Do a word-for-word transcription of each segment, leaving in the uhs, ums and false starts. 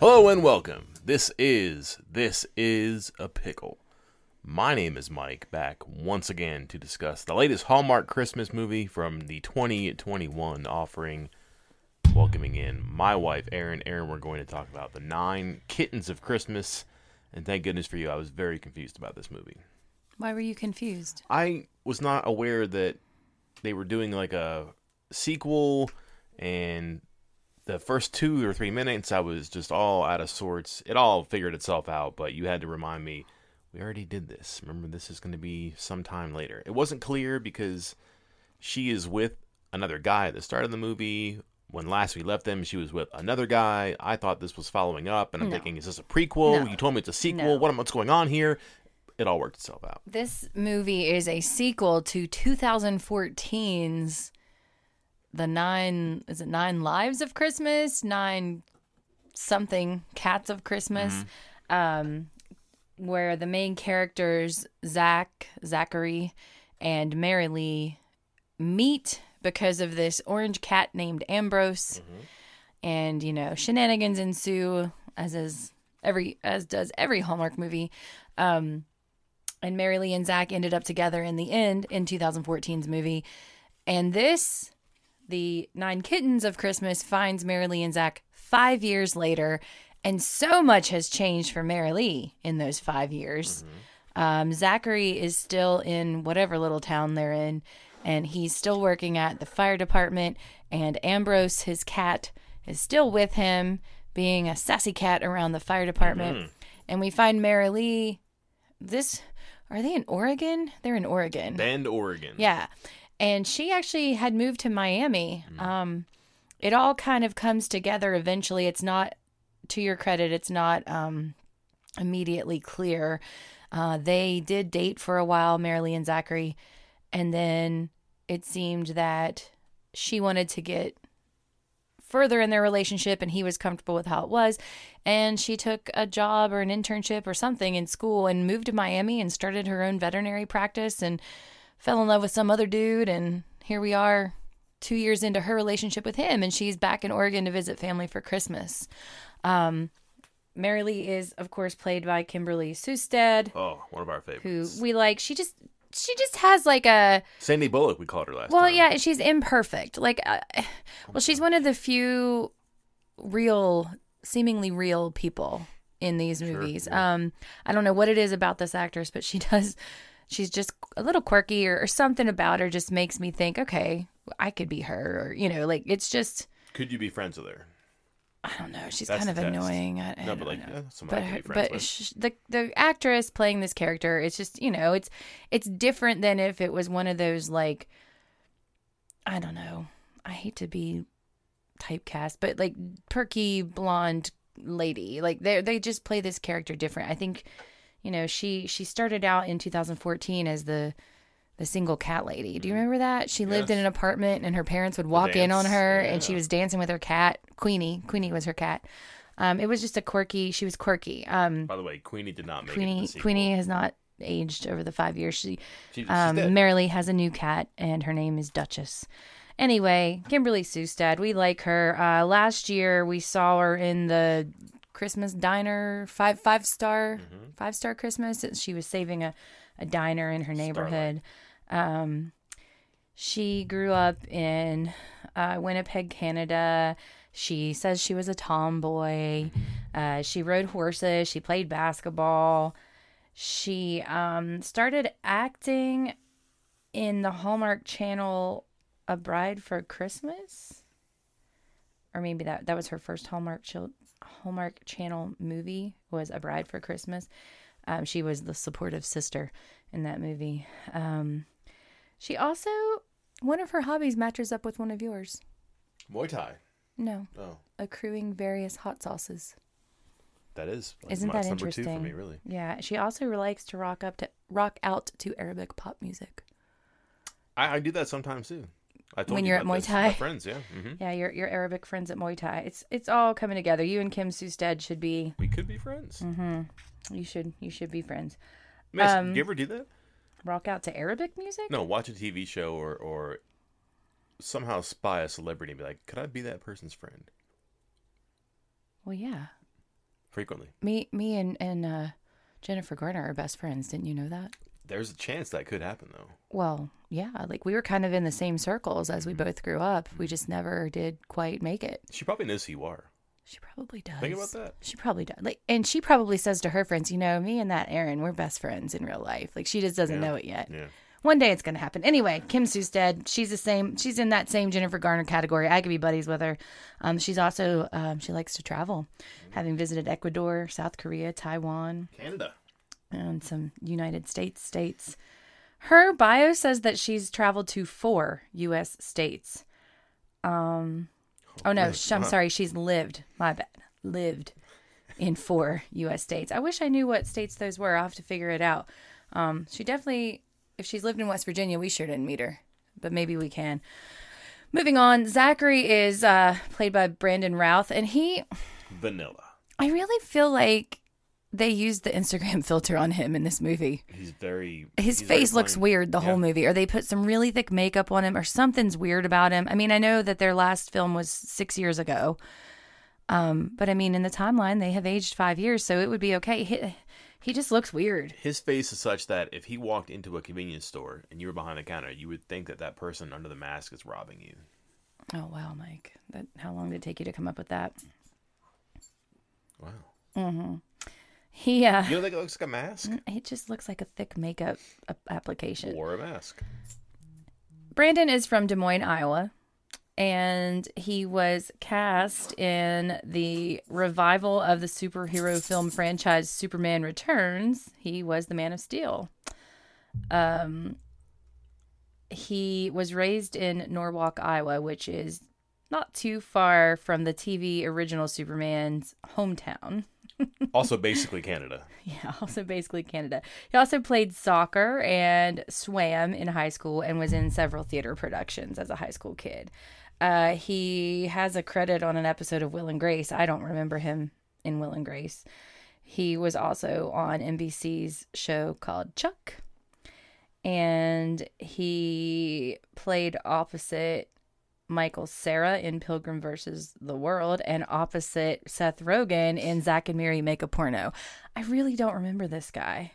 Hello and welcome. This is, this is a pickle. My name is Mike, back once again to discuss the latest Hallmark Christmas movie from the twenty twenty-one offering. Welcoming in my wife, Erinn. Erinn, we're going to talk about The Nine Kittens of Christmas. And thank goodness for you, I was very confused about this movie. Why were you confused? I was not aware that they were doing like a sequel, and the first two or three minutes I was just all out of sorts. It all figured itself out, but you had to remind me, we already did this. Remember, this is going to be sometime later. It wasn't clear because she is with another guy at the start of the movie. When last we left them, she was with another guy. I thought this was following up, and I'm no. thinking, is this a prequel? No. You told me it's a sequel. No. What, what's going on here? It all worked itself out. This movie is a sequel to twenty fourteen's The Nine, is it Nine Lives of Christmas? Nine something, Cats of Christmas, mm-hmm. um, where the main characters, Zach, Zachary, and Marilee meet because of this orange cat named Ambrose. Mm-hmm. And, you know, shenanigans ensue, as is every as does every Hallmark movie. Um, and Marilee and Zach ended up together in the end in twenty fourteen's movie. And this, The Nine Kittens of Christmas, finds Marilee and Zach five years later. And so much has changed for Marilee in those five years. Mm-hmm. Um, Zachary is still in whatever little town they're in. And he's still working at the fire department, and Ambrose, his cat, is still with him, being a sassy cat around the fire department. Mm-hmm. And we find Marilee, this, are they in Oregon? They're in Oregon. Bend, Oregon. Yeah. And she actually had moved to Miami. Mm-hmm. Um, it all kind of comes together eventually. It's not, to your credit, it's not um, immediately clear. Uh, they did date for a while, Marilee and Zachary. And then it seemed that she wanted to get further in their relationship, and he was comfortable with how it was. And she took a job or an internship or something in school and moved to Miami and started her own veterinary practice and fell in love with some other dude. And here we are two years into her relationship with him, and she's back in Oregon to visit family for Christmas. Um, Marilee is, of course, played by Kimberly Sustad. Oh, one of our favorites. Who we like. She just... She just has like a... Sandy Bullock, we called her last well, time. Well, yeah, she's imperfect. Like, uh, well, she's one of the few real, seemingly real people in these sure, movies. Yeah. Um, I don't know what it is about this actress, but she does... She's just a little quirky or, or something about her just makes me think, okay, I could be her. Or, you know, like, it's just... Could you be friends with her? I don't know. She's That's kind of test. annoying. I, I no, but like, yeah, somebody but, her, but she, the the actress playing this character, it's just, you know, it's it's different than if it was one of those like, I don't know. I hate to be typecast, but like perky blonde lady. Like they they just play this character different. I think, you know, she she started out in twenty fourteen as the the single cat lady. Do you remember that? She yes. lived in an apartment, and her parents would walk in on her, yeah. and she was dancing with her cat, Queenie. Queenie was her cat. Um, it was just a quirky... She was quirky. Um, By the way, Queenie did not make Queenie, it Queenie has not aged over the five years. She, she um, Marilee has a new cat, and her name is Duchess. Anyway, Kimberly Sustad, we like her. Uh, last year, we saw her in the Christmas diner, five, five star, mm-hmm. Five Star Christmas. She was saving a, a diner in her neighborhood. Starlight. Um, she grew up in, uh, Winnipeg, Canada. She says she was a tomboy. Uh, she rode horses. She played basketball. She, um, started acting in the Hallmark Channel, A Bride for Christmas, or maybe that, that was her first Hallmark Channel, Hallmark Channel movie was A Bride for Christmas. Um, she was the supportive sister in that movie. Um, She also, one of her hobbies matches up with one of yours. Muay Thai. No. Oh. Accruing various hot sauces. That is. Like, Isn't that interesting? Number two for me, really. Yeah. She also likes to rock up to rock out to Arabic pop music. I, I do that sometimes too. I told when you you're at Muay Thai, my friends, yeah, mm-hmm. yeah, your your Arabic friends at Muay Thai. It's it's all coming together. You and Kim Sustad should be. We could be friends. Mm-hmm. You should you should be friends. Miss, um, do you ever do that? Rock out to Arabic music? No, watch a T V show or, or somehow spy a celebrity and be like, could I be that person's friend? Well, yeah. frequently. Me, me, and and uh, Jennifer Garner are best friends. Didn't you know that? There's a chance that could happen, though. Well, yeah, like we were kind of in the same circles as we mm-hmm. both grew up. We just never did quite make it. She probably knows who you are. She probably does. Think about that. She probably does. Like, and she probably says to her friends, you know, me and that Erinn, we're best friends in real life. Like, she just doesn't yeah. know it yet. Yeah. One day it's going to happen. Anyway, Kim Sustad, she's the same. She's in that same Jennifer Garner category. I could be buddies with her. Um, she's also, um, she likes to travel, mm-hmm. having visited Ecuador, South Korea, Taiwan. Canada. And some United States states. Her bio says that she's traveled to four U S states. Um... Oh, no. I'm sorry. She's lived. My bad. Lived in four U S states. I wish I knew what states those were. I'll have to figure it out. Um, she definitely, if she's lived in West Virginia, we sure didn't meet her. But maybe we can. Moving on. Zachary is uh, played by Brandon Routh. And he... Vanilla. I really feel like they used the Instagram filter on him in this movie. He's very... His he's face very looks weird the yeah. whole movie. Or they put some really thick makeup on him. Or something's weird about him. I mean, I know that their last film was six years ago. Um, but, I mean, in the timeline, they have aged five years. So, it would be okay. He, he just looks weird. His face is such that if he walked into a convenience store and you were behind the counter, you would think that that person under the mask is robbing you. Oh, wow, Mike. That, how long did it take you to come up with that? Wow. Mm-hmm. He, uh, you don't think it looks like a mask? It just looks like a thick makeup application. Or a mask. Brandon is from Des Moines, Iowa. And he was cast in the revival of the superhero film franchise Superman Returns. He was the Man of Steel. Um, he was raised in Norwalk, Iowa, which is not too far from the T V original Superman's hometown. Also basically Canada. Yeah, also basically Canada. He also played soccer and swam in high school and was in several theater productions as a high school kid. Uh, he has a credit on an episode of Will and Grace. I don't remember him in Will and Grace. He was also on N B C's show called Chuck. And he played opposite Michael Cera in Pilgrim versus the World and opposite Seth Rogen in Zack and Miri Make a Porno. I really don't remember this guy.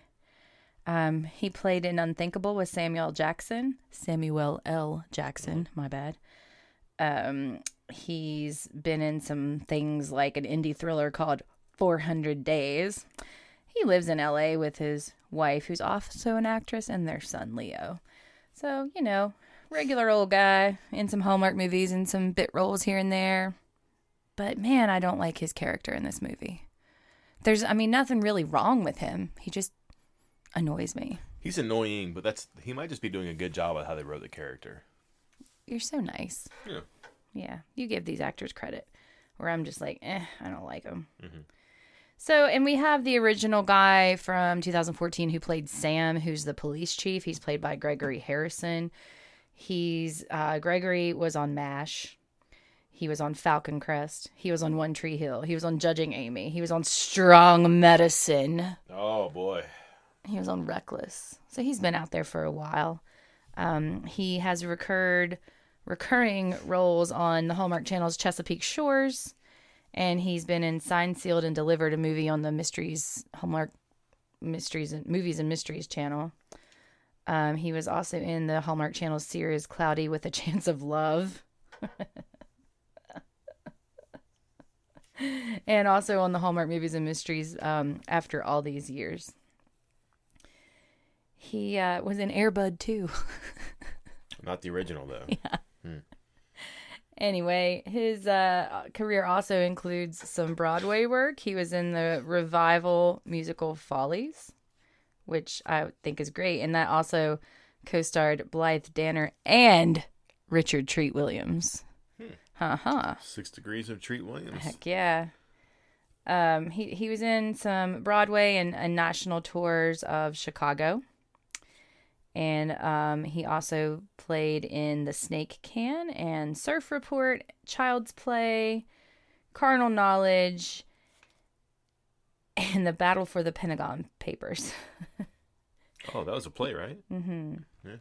Um, he played in Unthinkable with Samuel L. Jackson. Samuel L. Jackson, my bad. Um, he's been in some things like an indie thriller called four hundred days. He lives in L A with his wife, who's also an actress, and their son, Leo. So, you know... Regular old guy in some Hallmark movies and some bit roles here and there. But, man, I don't like his character in this movie. There's, I mean, nothing really wrong with him. He just annoys me. He's annoying, but that's he might just be doing a good job at how they wrote the character. You're so nice. Yeah. Yeah. You give these actors credit. Where I'm just like, eh, I don't like them. Mm-hmm. So, and we have the original guy from two thousand fourteen who played Sam, who's the police chief. He's played by Gregory Harrison. He's, uh, Gregory was on MASH. He was on Falcon Crest. He was on One Tree Hill. He was on Judging Amy. He was on Strong Medicine. Oh, boy. He was on Reckless. So he's been out there for a while. Um, he has recurred, recurring roles on the Hallmark Channel's Chesapeake Shores. And he's been in Signed, Sealed, and Delivered, a movie on the Mysteries, Hallmark Mysteries and Movies and Mysteries channel. Um, he was also in the Hallmark Channel series Cloudy with a Chance of Love. And also on the Hallmark Movies and Mysteries um, after all these years. He uh, was in Air Bud two. Not the original, though. Yeah. Hmm. Anyway, his uh, career also includes some Broadway work. He was in the revival musical Follies, which I think is great. And that also co-starred Blythe Danner and Richard Treat Williams. Hmm. Uh-huh. Six Degrees of Treat Williams. Heck yeah. Um, he, he was in some Broadway and, and national tours of Chicago. And um, he also played in The Snake Can and Surf Report, Child's Play, Carnal Knowledge, and The Battle for the Pentagon Papers. Oh, that was a play, right? Mm-hmm. Yeah.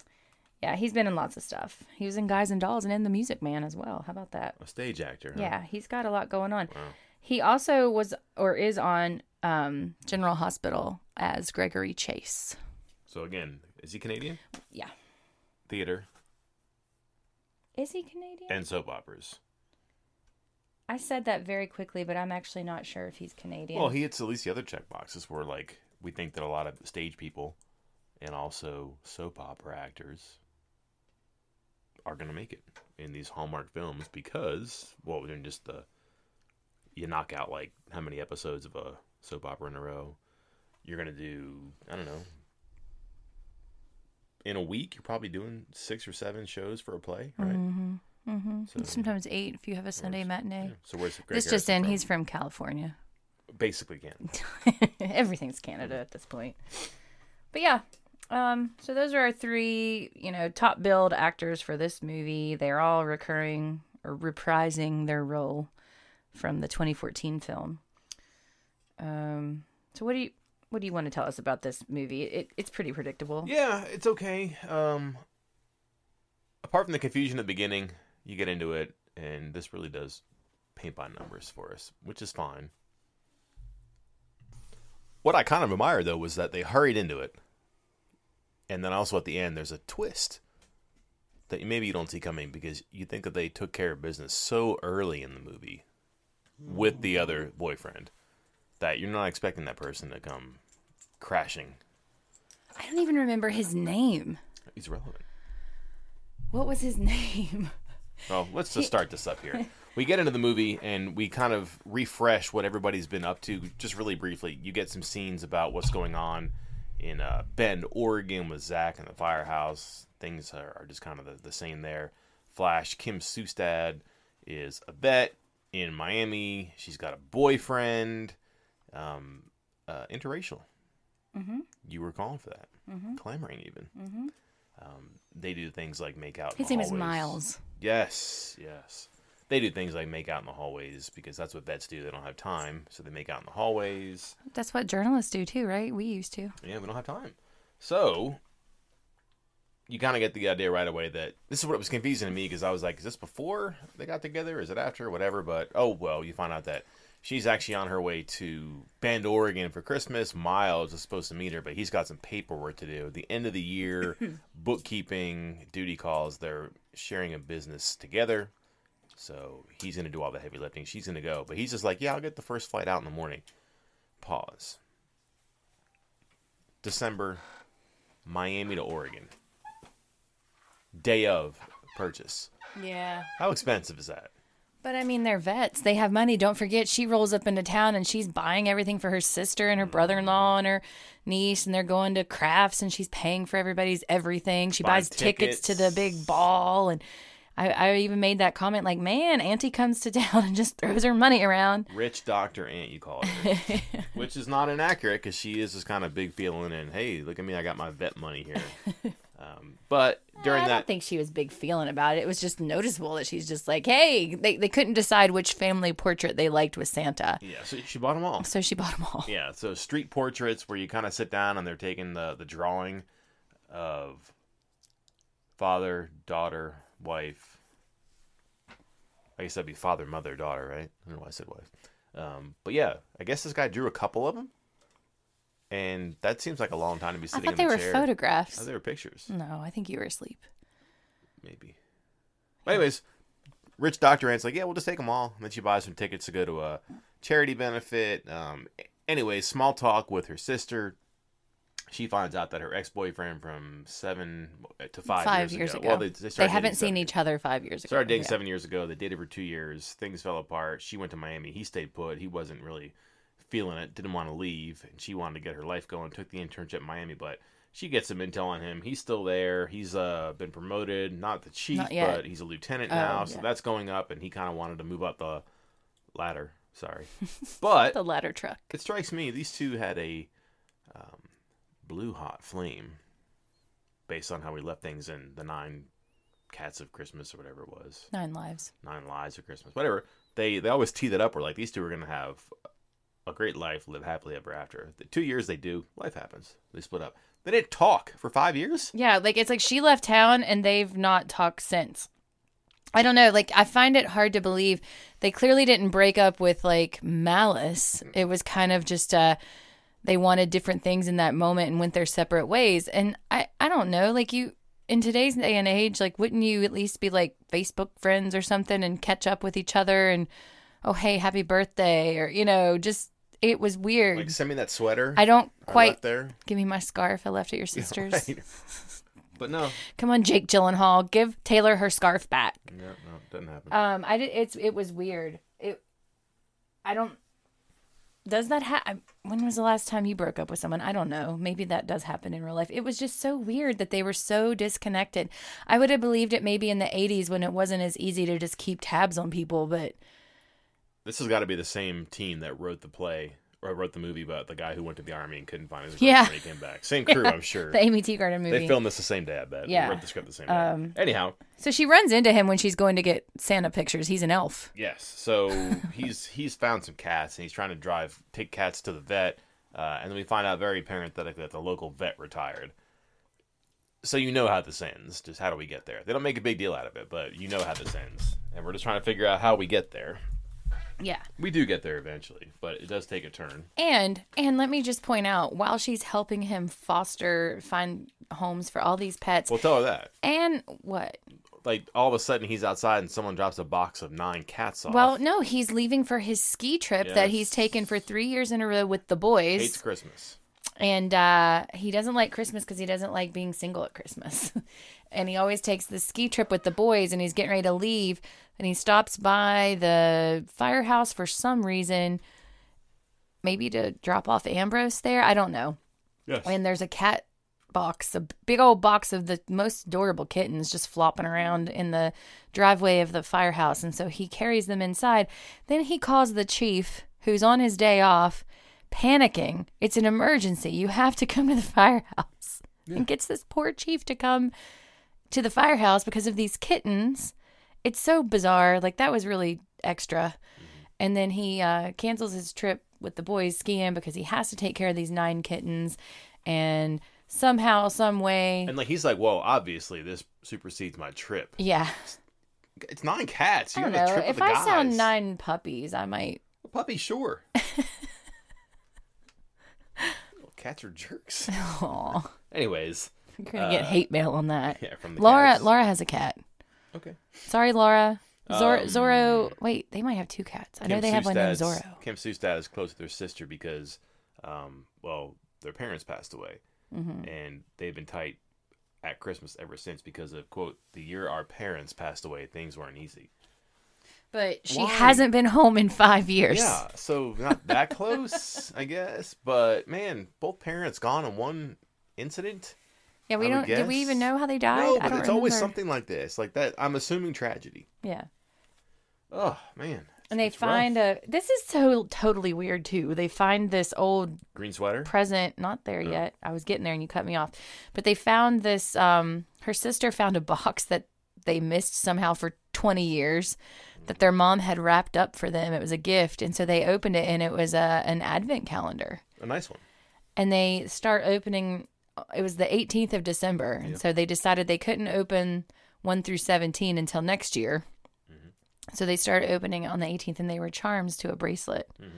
Yeah, he's been in lots of stuff. He was in Guys and Dolls and in The Music Man as well. How about that? A stage actor. Huh? Yeah, he's got a lot going on. Wow. He also was or is on um, General Hospital as Gregory Chase. So again, is he Canadian? Yeah. Theater. Is he Canadian? And soap operas. I said that very quickly, but I'm actually not sure if he's Canadian. Well, he hits at least the other check boxes where, like, we think that a lot of stage people and also soap opera actors are going to make it in these Hallmark films because, well, we're doing just the, you knock out, like, how many episodes of a soap opera in a row. You're going to do, I don't know, in a week, you're probably doing six or seven shows for a play, right? Mm-hmm. Mm-hmm. So, sometimes eight if you have a Sunday where's, matinee. Yeah. So where's Greg This Harrison just in, from? He's from California. Basically Canada. Everything's Canada at this point. But yeah, um, so those are our three, you know, top billed actors for this movie. They're all recurring or reprising their role from the twenty fourteen film. Um, so what do you what do you want to tell us about this movie? It, it's pretty predictable. Yeah, it's okay. Um, apart from the confusion at the beginning, you get into it, and this really does paint by numbers for us, which is fine. What I kind of admire, though, was that they hurried into it. And then also at the end, there's a twist that maybe you don't see coming because you think that they took care of business so early in the movie with the other boyfriend that you're not expecting that person to come crashing. I don't even remember his name. He's relevant. What was his name? Well, let's just start this up here. We get into the movie, and we kind of refresh what everybody's been up to just really briefly. You get some scenes about what's going on in uh, Bend, Oregon with Zach and the firehouse. Things are, are just kind of the, the same there. Flash, Kim Sustad is a vet in Miami. She's got a boyfriend. Um, uh, interracial. Mm-hmm. You were calling for that. Mm-hmm. Clamoring even. Mm-hmm. Um, they do things like make out. His in the name hallways. Is Miles. Yes, yes. They do things like make out in the hallways because that's what vets do. They don't have time, so they make out in the hallways. That's what journalists do too, right? We used to. Yeah, we don't have time. So you kind of get the idea right away that this is what was confusing to me because I was like, is this before they got together? Is it after? Whatever. But oh well, you find out that she's actually on her way to Bend, Oregon for Christmas. Miles is supposed to meet her, but he's got some paperwork to do. At the end of the year, bookkeeping, duty calls, they're sharing a business together. So he's going to do all the heavy lifting. She's going to go. But he's just like, yeah, I'll get the first flight out in the morning. Pause. December, Miami to Oregon. Day of purchase. Yeah. How expensive is that? But, I mean, they're vets. They have money. Don't forget, she rolls up into town, and she's buying everything for her sister and her brother-in-law and her niece, and they're going to crafts, and she's paying for everybody's everything. She buys tickets. tickets to the big ball. And I, I even made that comment, like, man, Auntie comes to town and just throws her money around. Rich doctor aunt, you call her. Which is not inaccurate because she is this kind of big feeling, and, hey, look at me, I got my vet money here. Um, but during I that, I don't think she was big feeling about it. It was just noticeable that she's just like, hey, they, they couldn't decide which family portrait they liked with Santa. Yeah. So she bought them all. So she bought them all. Yeah. So street portraits where you kind of sit down and they're taking the, the drawing of father, daughter, wife. I guess that'd be father, mother, daughter, right? I don't know why I said wife. Um, but yeah, I guess this guy drew a couple of them. And that seems like a long time to be sitting in the chair. I thought they were photographs. Oh, they were pictures. No, I think you were asleep. Maybe. But anyways, rich doctor aunt's like, yeah, we'll just take them all. And then she buys some tickets to go to a charity benefit. Um, anyway, small talk with her sister. She finds out that her ex-boyfriend from seven to five, five years, years ago. ago. Well, they, they, they haven't seen each years. other five years ago. Started dating yeah. seven years ago. They dated for two years. Things fell apart. She went to Miami. He stayed put. He wasn't really feeling it, didn't want to leave, and she wanted to get her life going, took the internship in Miami, but she gets some intel on him. He's still there. He's uh, been promoted, not the chief, not but he's a lieutenant oh, now, yeah. so that's going up, and he kind of wanted to move up the ladder. Sorry. But the ladder truck. It strikes me, these two had a um, blue-hot flame based on how we left things in The Nine Cats of Christmas or whatever it was. Nine Lives. Nine Lives of Christmas. Whatever. They, they always tee that up. We're like, these two are going to have a great life, live happily ever after. The two years they do, life happens. They split up. They didn't talk for five years? Yeah, like it's like she left town and they've not talked since. I don't know. Like, I find it hard to believe. They clearly didn't break up with, like, malice. It was kind of just uh, they wanted different things in that moment and went their separate ways. And I, I don't know. Like, you in today's day and age, like, wouldn't you at least be, like, Facebook friends or something and catch up with each other and, oh, hey, happy birthday, or, you know, just it was weird. Like, send me that sweater. I don't quite. I left there. Give me my scarf. I left at your sister's. Yeah, right. But no. Come on, Jake Gyllenhaal. Give Taylor her scarf back. Yeah, no, it doesn't happen. Um, I did. It's it was weird. It. I don't. Does that happen? When was the last time you broke up with someone? I don't know. Maybe that does happen in real life. It was just so weird that they were so disconnected. I would have believed it maybe in the eighties when it wasn't as easy to just keep tabs on people, but. This has got to be the same team that wrote the play or wrote the movie about the guy who went to the army and couldn't find his girlfriend yeah. when he came back. Same crew, yeah. I'm sure. The Amy Teagarden movie. They filmed this the same day, I bet. Yeah. They wrote the script the same day. Um, Anyhow. So she runs into him when she's going to get Santa pictures. He's an elf. Yes. So he's he's found some cats, and he's trying to drive take cats to the vet. Uh, and then we find out very parenthetically that the local vet retired. So you know how this ends. Just how do we get there? They don't make a big deal out of it, but you know how this ends. And we're just trying to figure out how we get there. Yeah. We do get there eventually, but it does take a turn. And and let me just point out, while she's helping him foster, find homes for all these pets. Well, tell her that. And what? Like, all of a sudden, he's outside and someone drops a box of nine cats off. Well, no, he's leaving for his ski trip yes. that he's taken for three years in a row with the boys. Hates Christmas. And uh, he doesn't like Christmas because he doesn't like being single at Christmas. And he always takes the ski trip with the boys, and he's getting ready to leave. And he stops by the firehouse for some reason, maybe to drop off Ambrose there. I don't know. Yes. And there's a cat box, a big old box of the most adorable kittens just flopping around in the driveway of the firehouse. And so he carries them inside. Then he calls the chief, who's on his day off, panicking. It's an emergency. You have to come to the firehouse. Yeah. And gets this poor chief to come to the firehouse because of these kittens. It's so bizarre. Like, that was really extra. Mm-hmm. And then he uh, cancels his trip with the boys skiing because he has to take care of these nine kittens. And somehow, some way. And, like, he's like, whoa, obviously this supersedes my trip. Yeah. It's, it's nine cats. You I don't know. Trip if I guys. Sound nine puppies, I might. A puppy, sure. Cats are jerks. Aww. Anyways. You're going to uh, get hate mail on that. Yeah, from the Laura. Cats. Laura has a cat. Okay. Sorry, Laura. Zor- um, Zorro. Wait, they might have two cats. I Kim know they Sustad's, have one named Zorro. Kim Sustad is close to their sister because, um, well, their parents passed away. Mm-hmm. And they've been tight at Christmas ever since because of, quote, the year our parents passed away, things weren't easy. But she Why? hasn't been home in five years. Yeah, so not that close, I guess. But, man, both parents gone in one incident. Yeah, we don't. Guess. Did we even know how they died? No, but I don't it's remember. Always something like this, like that. I'm assuming tragedy. Yeah. Oh man. And they find rough. a. This is so totally weird too. They find this old green sweater present. Not there no. yet. I was getting there, and you cut me off. But they found this. Um, her sister found a box that they missed somehow for twenty years, that their mom had wrapped up for them. It was a gift, and so they opened it, and it was a an advent calendar. A nice one. And they start opening. It was the eighteenth of December, and yep. so they decided they couldn't open one through seventeen until next year. Mm-hmm. So they started opening on the eighteenth, and they were charms to a bracelet. Mm-hmm.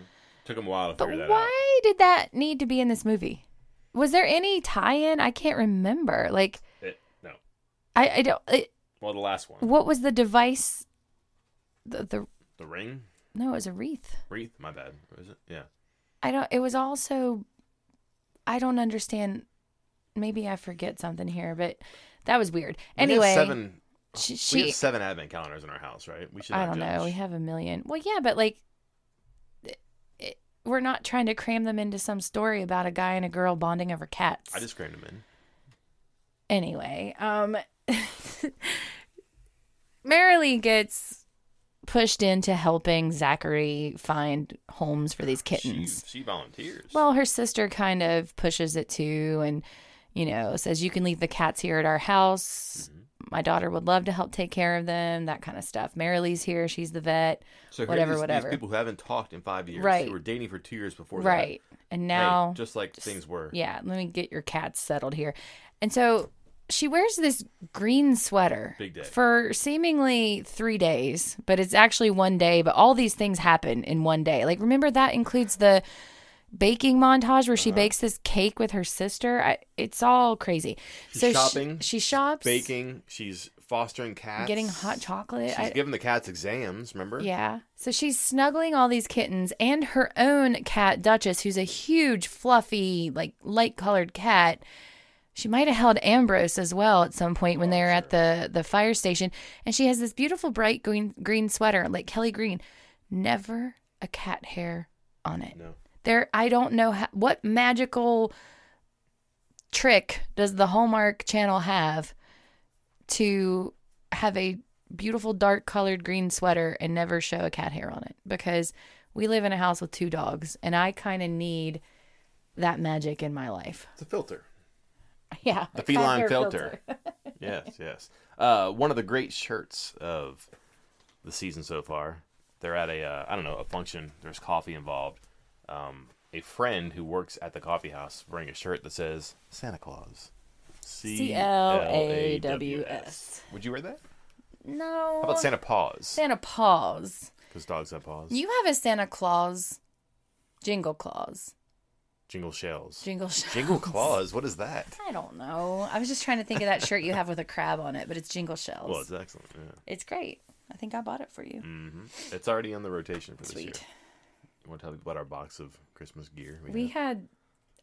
Took them a while to but figure that why out. Why did that need to be in this movie? Was there any tie-in? I can't remember. Like, it, no. I, I don't. It, well, the last one. What was the device? The, the the ring? No, it was a wreath. Wreath? My bad. Was it? Yeah. I don't. It was also. I don't understand. Maybe I forget something here, but that was weird. Anyway, we have seven, she, she, we have seven advent calendars in our house, right? We should. I don't judge. know. We have a million. Well, yeah, but like, it, it, we're not trying to cram them into some story about a guy and a girl bonding over cats. I just crammed them in. Anyway, um, Marilee gets pushed into helping Zachary find homes for these kittens. She, she volunteers. Well, her sister kind of pushes it too, and. You know, says you can leave the cats here at our house. Mm-hmm. My daughter would love to help take care of them, that kind of stuff. Marilee's here. She's the vet, so whatever, these, whatever. These people who haven't talked in five years. Right. They were dating for two years before that. Right. And now. Hey, just like just, things were. Yeah. Let me get your cats settled here. And so she wears this green sweater for seemingly three days, but it's actually one day. But all these things happen in one day. Like, remember, that includes the baking montage where she uh-huh. bakes this cake with her sister. I, it's all crazy. She's so shopping. She, she shops. Baking. She's fostering cats. Getting hot chocolate. She's I, giving the cats exams, remember? Yeah. So she's snuggling all these kittens and her own cat, Duchess, who's a huge, fluffy, like, light-colored cat. She might have held Ambrose as well at some point when oh, they were sure. at the, the fire station. And she has this beautiful, bright green, green sweater, like Kelly green. Never a cat hair on it. No. There, I don't know how, what magical trick does the Hallmark Channel have to have a beautiful dark colored green sweater and never show a cat hair on it, because we live in a house with two dogs and I kind of need that magic in my life. It's a filter. Yeah. The feline filter. filter. Yes, yes. Uh, one of the great shirts of the season so far. They're at a, uh, I don't know, a function. There's coffee involved. Um, a friend who works at the coffee house wearing a shirt that says Santa Claus. C L A W S. Would you wear that? No. How about Santa Paws? Santa Paws. Because dogs have paws. You have a Santa Claus Jingle Claws. Jingle Shells. Jingle Shells. Jingle Claws? What is that? I don't know. I was just trying to think of that shirt you have with a crab on it, but it's Jingle Shells. Well, it's excellent. Yeah. It's great. I think I bought it for you. Mm-hmm. It's already on the rotation for this Sweet. year. You want to tell me about our box of Christmas gear? We, we had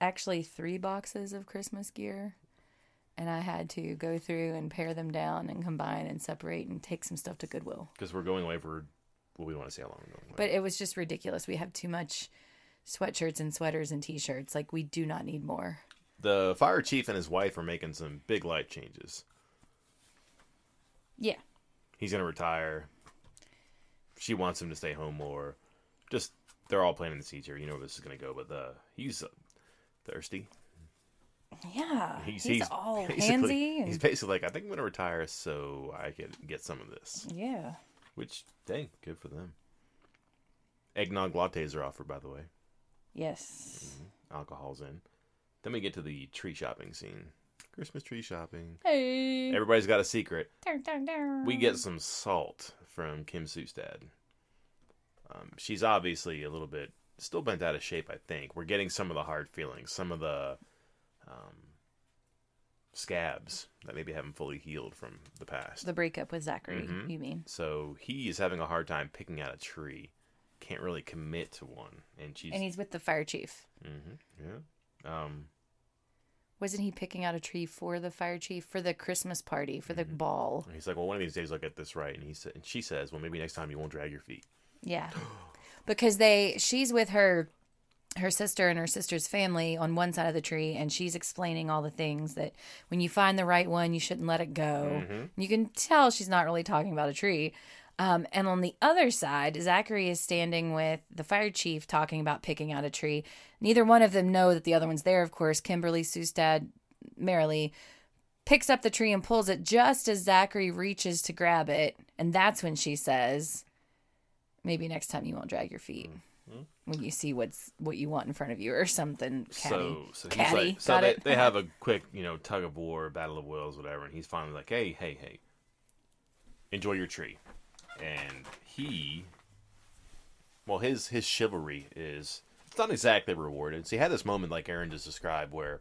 actually three boxes of Christmas gear. And I had to go through and pare them down and combine and separate and take some stuff to Goodwill. Because we're going away for, well, we want to see how long we're going away. But it was just ridiculous. We have too much sweatshirts and sweaters and T-shirts. Like, we do not need more. The fire chief and his wife are making some big life changes. Yeah. He's going to retire. She wants him to stay home more. Just, they're all planning this future. You know where this is going to go. But uh, he's uh, thirsty. Yeah, he's, he's, he's all handsy. And... he's basically like, I think I'm going to retire so I can get some of this. Yeah. Which, dang, good for them. Eggnog lattes are offered, by the way. Yes. Mm-hmm. Alcohol's in. Then we get to the tree shopping scene. Christmas tree shopping. Hey. Everybody's got a secret. Dun, dun, dun. We get some salt from Kim Sustad. Um, she's obviously a little bit, still bent out of shape, I think. We're getting some of the hard feelings. Some of the... Um, scabs that maybe haven't fully healed from the past. The breakup with Zachary, mm-hmm. you mean? So he is having a hard time picking out a tree. Can't really commit to one, and she's and he's with the fire chief. Mm-hmm. Yeah. Um. Wasn't he picking out a tree for the fire chief for the Christmas party for mm-hmm. the ball? And he's like, well, one of these days I'll get this right, and he said, and she says, well, maybe next time you won't drag your feet. Yeah, because they she's with her. her sister and her sister's family on one side of the tree, and she's explaining all the things that when you find the right one, you shouldn't let it go. Mm-hmm. You can tell she's not really talking about a tree. Um, and on the other side, Zachary is standing with the fire chief talking about picking out a tree. Neither one of them know that the other one's there. Of course, Kimberly Sustad, Marilee, picks up the tree and pulls it just as Zachary reaches to grab it. And that's when she says, maybe next time you won't drag your feet. Mm-hmm. When you see what's what you want in front of you or something catty. So, so, catty. Like, so they, they have a quick, you know, tug of war, battle of wills, whatever, and he's finally like, hey, hey, hey, enjoy your tree. And he, well, his, his chivalry is, it's not exactly rewarded. So he had this moment, like Erinn just described, where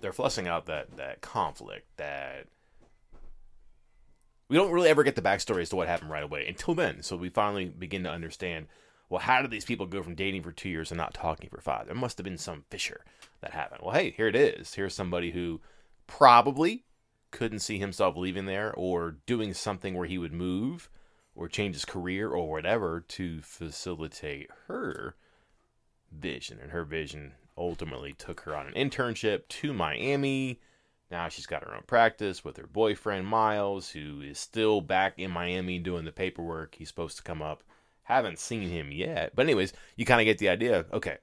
they're fleshing out that, that conflict, that... We don't really ever get the backstory as to what happened right away until then. So we finally begin to understand, well, how did these people go from dating for two years and not talking for five? There must have been some fissure that happened. Well, hey, here it is. Here's somebody who probably couldn't see himself leaving there or doing something where he would move or change his career or whatever to facilitate her vision. And her vision ultimately took her on an internship to Miami. Now she's got her own practice with her boyfriend, Miles, who is still back in Miami doing the paperwork. He's supposed to come up. Haven't seen him yet. But anyways, you kind of get the idea. Okay,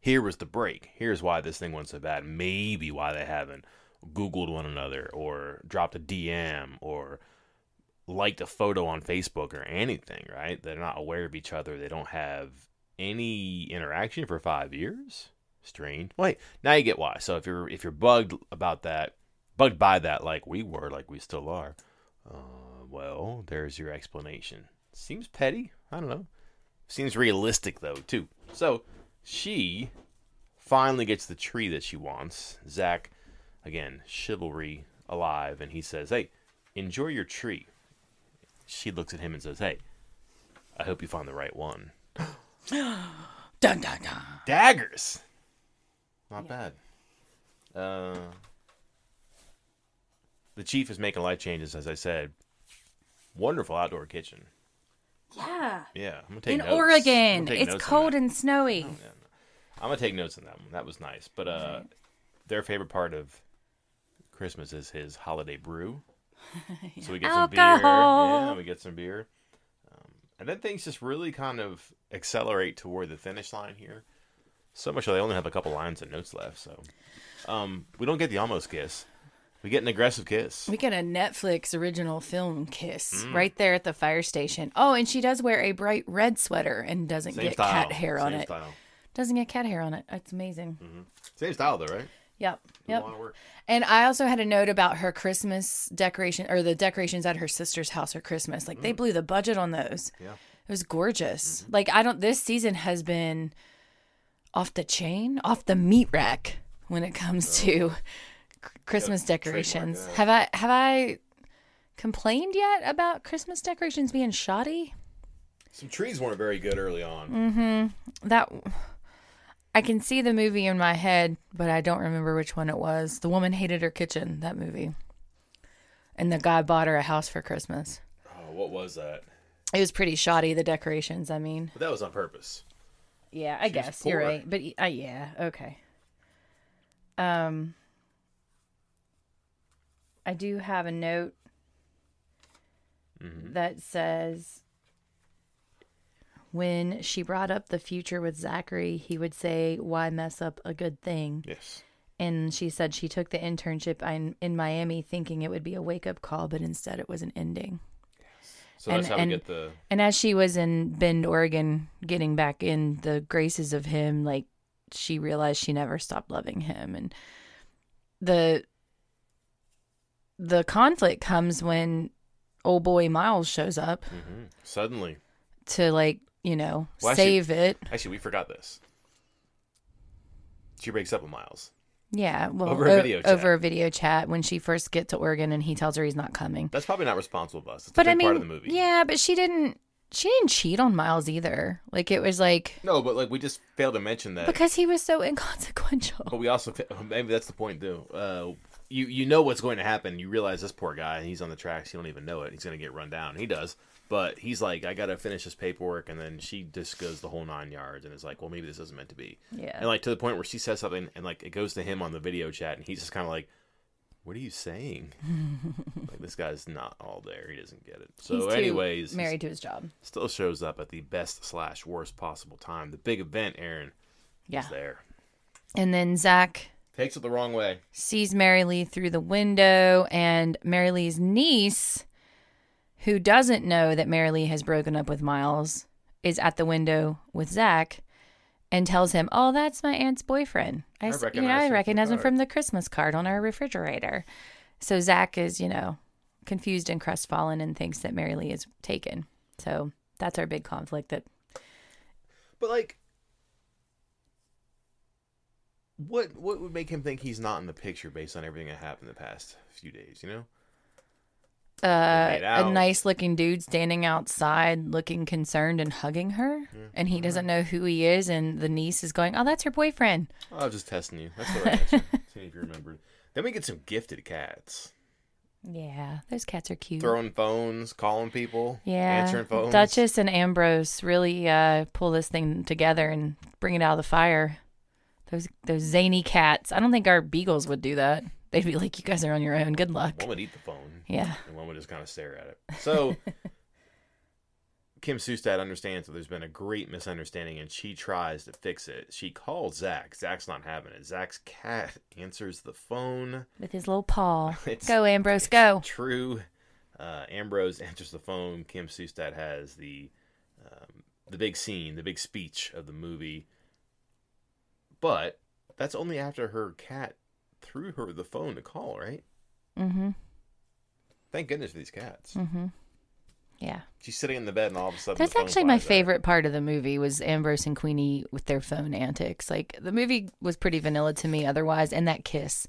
here was the break. Here's why this thing went so bad. Maybe why they haven't Googled one another or dropped a D M or liked a photo on Facebook or anything, right? They're not aware of each other. They don't have any interaction for five years. strange. Wait, now you get why. So if you're if you're bugged about that, bugged by that, like we were, like we still are, uh, well, there's your explanation. Seems petty. I don't know. Seems realistic though too. So she finally gets the tree that she wants. Zach, again, chivalry alive, and he says, "Hey, enjoy your tree." She looks at him and says, "Hey, I hope you find the right one." Dun, dun, dun. Daggers. Not yeah. bad. Uh, the chief is making life changes, as I said. Wonderful outdoor kitchen. Yeah. Yeah. I'm gonna take in notes. Oregon. It's cold and snowy. Oh, yeah. I'm gonna take notes on that one. That was nice. But uh, right. their favorite part of Christmas is his holiday brew. yeah. So we get Alcohol. some beer. Yeah, we get some beer. And then things just really kind of accelerate toward the finish line here. So much so they only have a couple lines and notes left. So um, we don't get the almost kiss. We get an aggressive kiss. We get a Netflix original film kiss mm. right there at the fire station. Oh, and she does wear a bright red sweater and doesn't Same get style. cat hair Same on it. Style. Doesn't get cat hair on it. It's amazing. Mm-hmm. Same style though, right? Yep. Yep. And I also had a note about her Christmas decoration, or the decorations at her sister's house for Christmas. Like mm. they blew the budget on those. Yeah. It was gorgeous. Mm-hmm. Like I don't, this season has been off the chain, off the meat rack when it comes uh, to Christmas decorations. Have I, have I complained yet about Christmas decorations being shoddy? Some trees weren't very good early on. Mm-hmm. That... I can see the movie in my head, but I don't remember which one it was. The Woman Hated Her Kitchen, that movie. And the guy bought her a house for Christmas. Oh, what was that? It was pretty shoddy, the decorations, I mean. But that was on purpose. Yeah, I she guess. You're right. But uh, yeah, okay. Um, I do have a note mm-hmm. that says... When she brought up the future with Zachary, he would say, "Why mess up a good thing?" Yes. And she said she took the internship in, in Miami thinking it would be a wake-up call, but instead it was an ending. Yes. So and, that's how and, we get the... And as she was in Bend, Oregon, getting back in the graces of him, like, she realized she never stopped loving him. And the the conflict comes when old boy Miles shows up. Mm-hmm. Suddenly. To, like... You know, well, save actually, it. Actually, we forgot this. She breaks up with Miles. Yeah, well, over a video o- chat. Over a video chat when she first gets to Oregon, and he tells her he's not coming. That's probably not responsible of us. It's but a big I mean, part of the movie. Yeah, but she didn't. She didn't cheat on Miles either. Like it was like no, but like we just failed to mention that because he was so inconsequential. But we also maybe that's the point though. Uh, you you know what's going to happen. You realize this poor guy, and he's on the tracks. You don't even know it. He's going to get run down. He does. But he's like, I got to finish this paperwork. And then she just goes the whole nine yards and is like, well, maybe this isn't meant to be. Yeah. And like to the point where she says something and like it goes to him on the video chat. And he's just kind of like, what are you saying? Like this guy's not all there. He doesn't get it. So he's too anyways. married to his job. Still shows up at the best slash worst possible time. The big event, Erinn. Yeah. Is there. And then Zach. Takes it the wrong way. Sees Marilee through the window. And Marilee's niece. Who doesn't know that Marilee has broken up with Miles, is at the window with Zach and tells him, oh, that's my aunt's boyfriend. I, I recognize, you know, I recognize him from the Christmas card on our refrigerator. So Zach is, you know, confused and crestfallen and thinks that Marilee is taken. So that's our big conflict. That, But, like, what what would make him think he's not in the picture based on everything that happened the past few days, you know? Uh, a nice looking dude standing outside looking concerned and hugging her yeah. and he doesn't know who he is and the niece is going, oh, that's her boyfriend. Oh, I was just testing you. That's the right answer. See if you remembered. Then we get some gifted cats. Yeah, those cats are cute. Throwing phones, calling people, yeah. answering phones. Duchess and Ambrose really uh, pull this thing together and bring it out of the fire. Those those zany cats. I don't think our beagles would do that. They'd be like, you guys are on your own. Good luck. One would eat the phone. Yeah. And one would just kind of stare at it. So, Kim Sustad understands that there's been a great misunderstanding, and she tries to fix it. She calls Zach. Zach's not having it. Zach's cat answers the phone. With his little paw. It's, go, Ambrose, it's go. True. Uh, Ambrose answers the phone. Kim Sustad has the um, the big scene, the big speech of the movie. But That's only after her cat threw her the phone to call, right? Mm-hmm. Thank goodness for these cats. Mm-hmm. Yeah. She's sitting in the bed and all of a sudden that's actually my favorite out. part of the movie was Ambrose and Queenie with their phone antics. Like, the movie was pretty vanilla to me otherwise, and that kiss.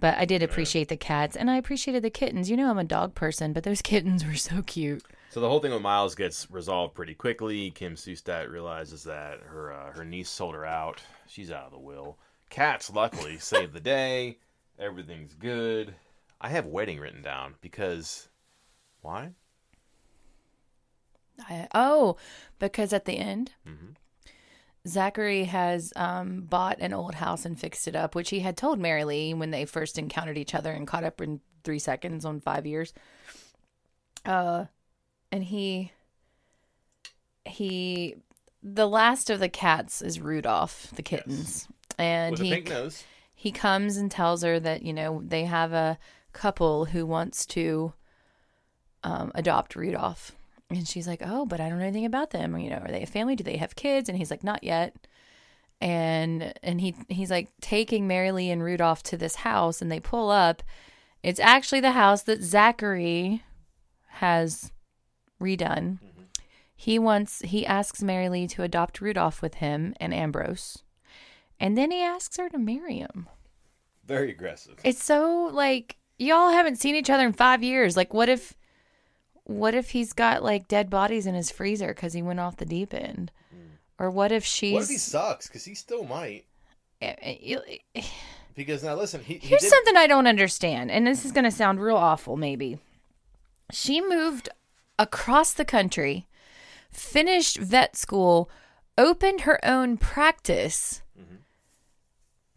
But I did appreciate the cats, and I appreciated the kittens. You know, I'm a dog person, but those kittens were so cute. So the whole thing with Miles gets resolved pretty quickly. Kim Sustad realizes that her uh, her niece sold her out. She's out of the will. Cats, luckily, saved the day. Everything's good. I have wedding written down because... Why? I, oh, because at the end... Mm-hmm. Zachary has um, bought an old house and fixed it up, which he had told Marilee when they first encountered each other and caught up in three seconds on five years. Uh, and he, he, the last of the cats is Rudolph, the kittens. Yes. And With he, a pink nose. He comes and tells her that, you know, they have a couple who wants to um, adopt Rudolph. And she's like, oh, but I don't know anything about them. You know, are they a family? Do they have kids? And he's like, not yet. And and he he's like taking Marilee and Rudolph to this house, and they pull up. It's actually the house that Zachary has redone. Mm-hmm. He wants he asks Marilee to adopt Rudolph with him and Ambrose, and then he asks her to marry him. Very aggressive. It's so like, y'all haven't seen each other in five years. Like, what if? What if he's got, like, dead bodies in his freezer because he went off the deep end? Mm. Or what if she's... What if he sucks? Because he still might. Because, now, listen, he... he Here's did... something I don't understand, and this is going to sound real awful, maybe. She moved across the country, finished vet school, opened her own practice, mm-hmm.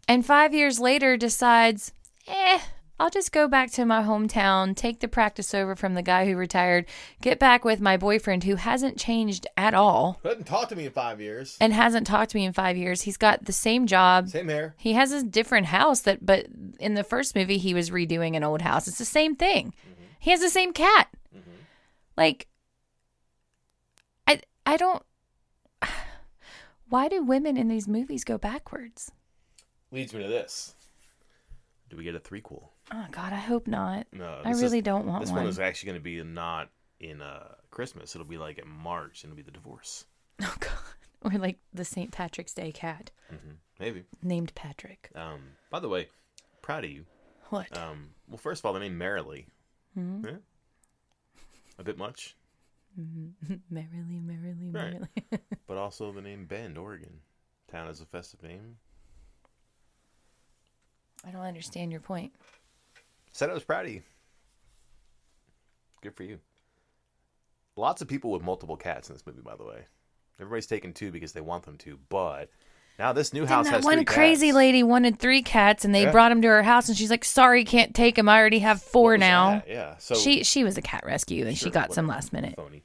and five years later decides, eh... I'll just go back to my hometown, take the practice over from the guy who retired, get back with my boyfriend who hasn't changed at all. Who hasn't talked to me in five years. And hasn't talked to me in five years. He's got the same job. Same hair. He has a different house, that, but in the first movie, he was redoing an old house. It's the same thing. Mm-hmm. He has the same cat. Mm-hmm. Like, I, I don't... Why do women in these movies go backwards? Leads me to this. Do we get a threequel? Oh, God, I hope not. No, I really is, don't want this one. This one is actually going to be not in uh, Christmas. It'll be like in March, and it'll be the divorce. Oh, God. Or like the Saint Patrick's Day cat. Mm-hmm. Maybe. Named Patrick. Um. By the way, proud of you. What? Um. Well, first of all, the name Marilee. Mm-hmm. Yeah. A bit much. Mm-hmm. Marilee, Marilee, Marilee. Right. But also the name Bend, Oregon. Town is a festive name. I don't understand your point. Said I was proud of you. Good for you. Lots of people with multiple cats in this movie, by the way. Everybody's taking two because they want them to, but now this new house has three cats. One crazy lady wanted three cats, and they yeah. brought them to her house, and she's like, sorry, can't take them. I already have four now. That? Yeah. So she she was a cat rescue, and sure, she got some last minute. Phony.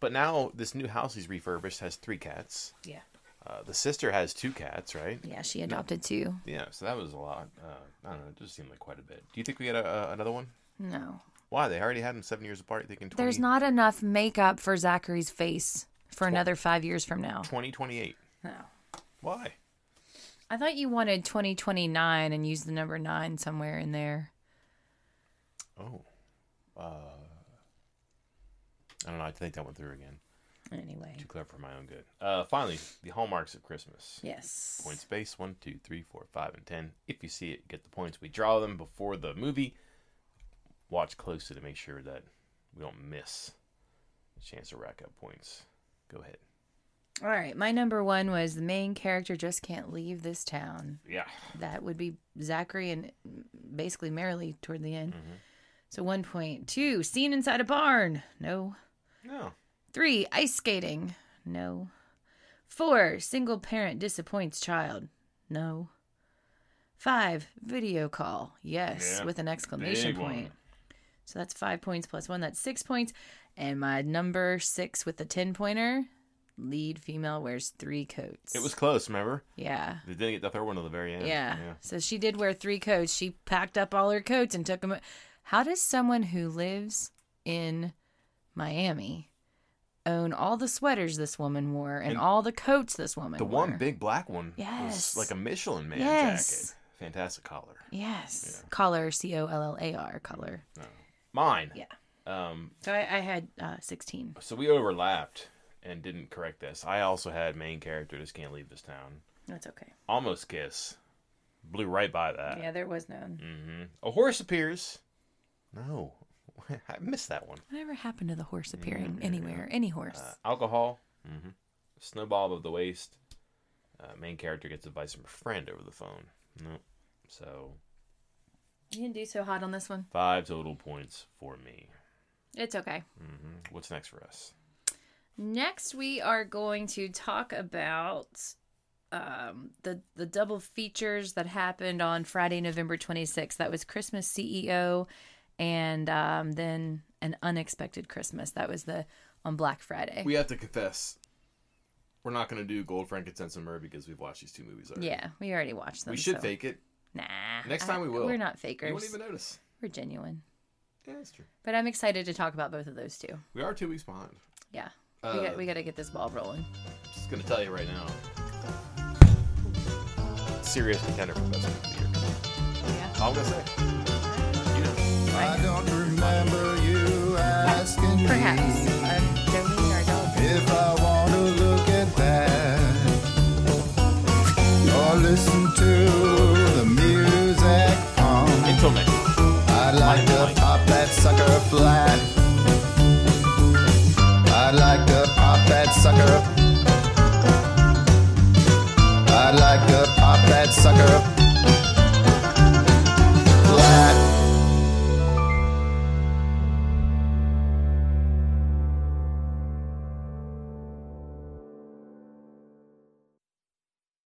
But now this new house he's refurbished has three cats. Yeah. Uh, the sister has two cats, right? Yeah, she adopted no. two. Yeah, so that was a lot. Uh, I don't know. It just seemed like quite a bit. Do you think we get a, uh, another one? No. Why? They already had them seven years apart. They can twenty There's not enough makeup for Zachary's face for twenty another five years from now. twenty twenty-eight No. Why? I thought you wanted twenty twenty-nine and used the number nine somewhere in there. Oh. Uh, I don't know. I have to think that went through again. Anyway. Too clever for my own good. Uh, finally, the hallmarks of Christmas. Yes. Points based. One, two, three, four, five, and ten. If you see it, get the points. We draw them before the movie. Watch closely to make sure that we don't miss a chance to rack up points. Go ahead. All right. My number one was the main character just can't leave this town. Yeah. That would be Zachary and basically Marilee toward the end. Mm-hmm. So one point. Two, scene inside a barn. No. No. Three, ice skating. No. Four, single parent disappoints child. No. Five, video call. Yes, yeah. With an exclamation Big point. One. So that's five points plus one. That's six points. And my number six with the ten pointer, lead female wears three coats. It was close, remember? Yeah. They didn't get the third one to the very end. Yeah. yeah. So she did wear three coats. She packed up all her coats and took them. How does someone who lives in Miami... own all the sweaters this woman wore and, and all the coats this woman the wore. The one big black one yes. was like a Michelin Man yes. jacket. Fantastic collar. Yes. Yeah. Collar, C O L L A R, collar. Oh. Mine. Yeah. Um, so I, I had uh, sixteen. So we overlapped and didn't correct this. I also had main character, just can't leave this town. That's okay. Almost kiss. Blew right by that. Yeah, there was none. Mm-hmm. A horse appears. No. I missed that one. Whatever happened to the horse appearing mm-hmm. anywhere? Any horse. Uh, alcohol. Mm-hmm. Snowball of the waist. Uh, main character gets advice from a friend over the phone. No. Nope. So. You didn't do so hot on this one. Five total points for me. It's okay. Mm-hmm. What's next for us? Next, we are going to talk about um, the the double features that happened on Friday, November twenty-sixth. That was Christmas C E O and um, then An Unexpected Christmas. That was the on Black Friday. We have to confess. We're not going to do Gold, Frankincense, and Myrrh because we've watched these two movies already. Yeah, we already watched them. We should so. fake it. Nah. Next time I, we will. We're not fakers. You won't even notice. We're genuine. Yeah, that's true. But I'm excited to talk about both of those two. We are two weeks behind. Yeah. Uh, we got we got to get this ball rolling. I'm just going to tell you right now. Serious contender for best movie of the year. Yeah. All I'm going to say. You know. I don't remember you asking Perhaps. me. Perhaps. Um, Jolene, our dog. If I want to look at that or listen to the music on. Until next time. I'd like to Mike. pop that sucker flat. I'd like to pop that sucker. I'd like to pop that sucker.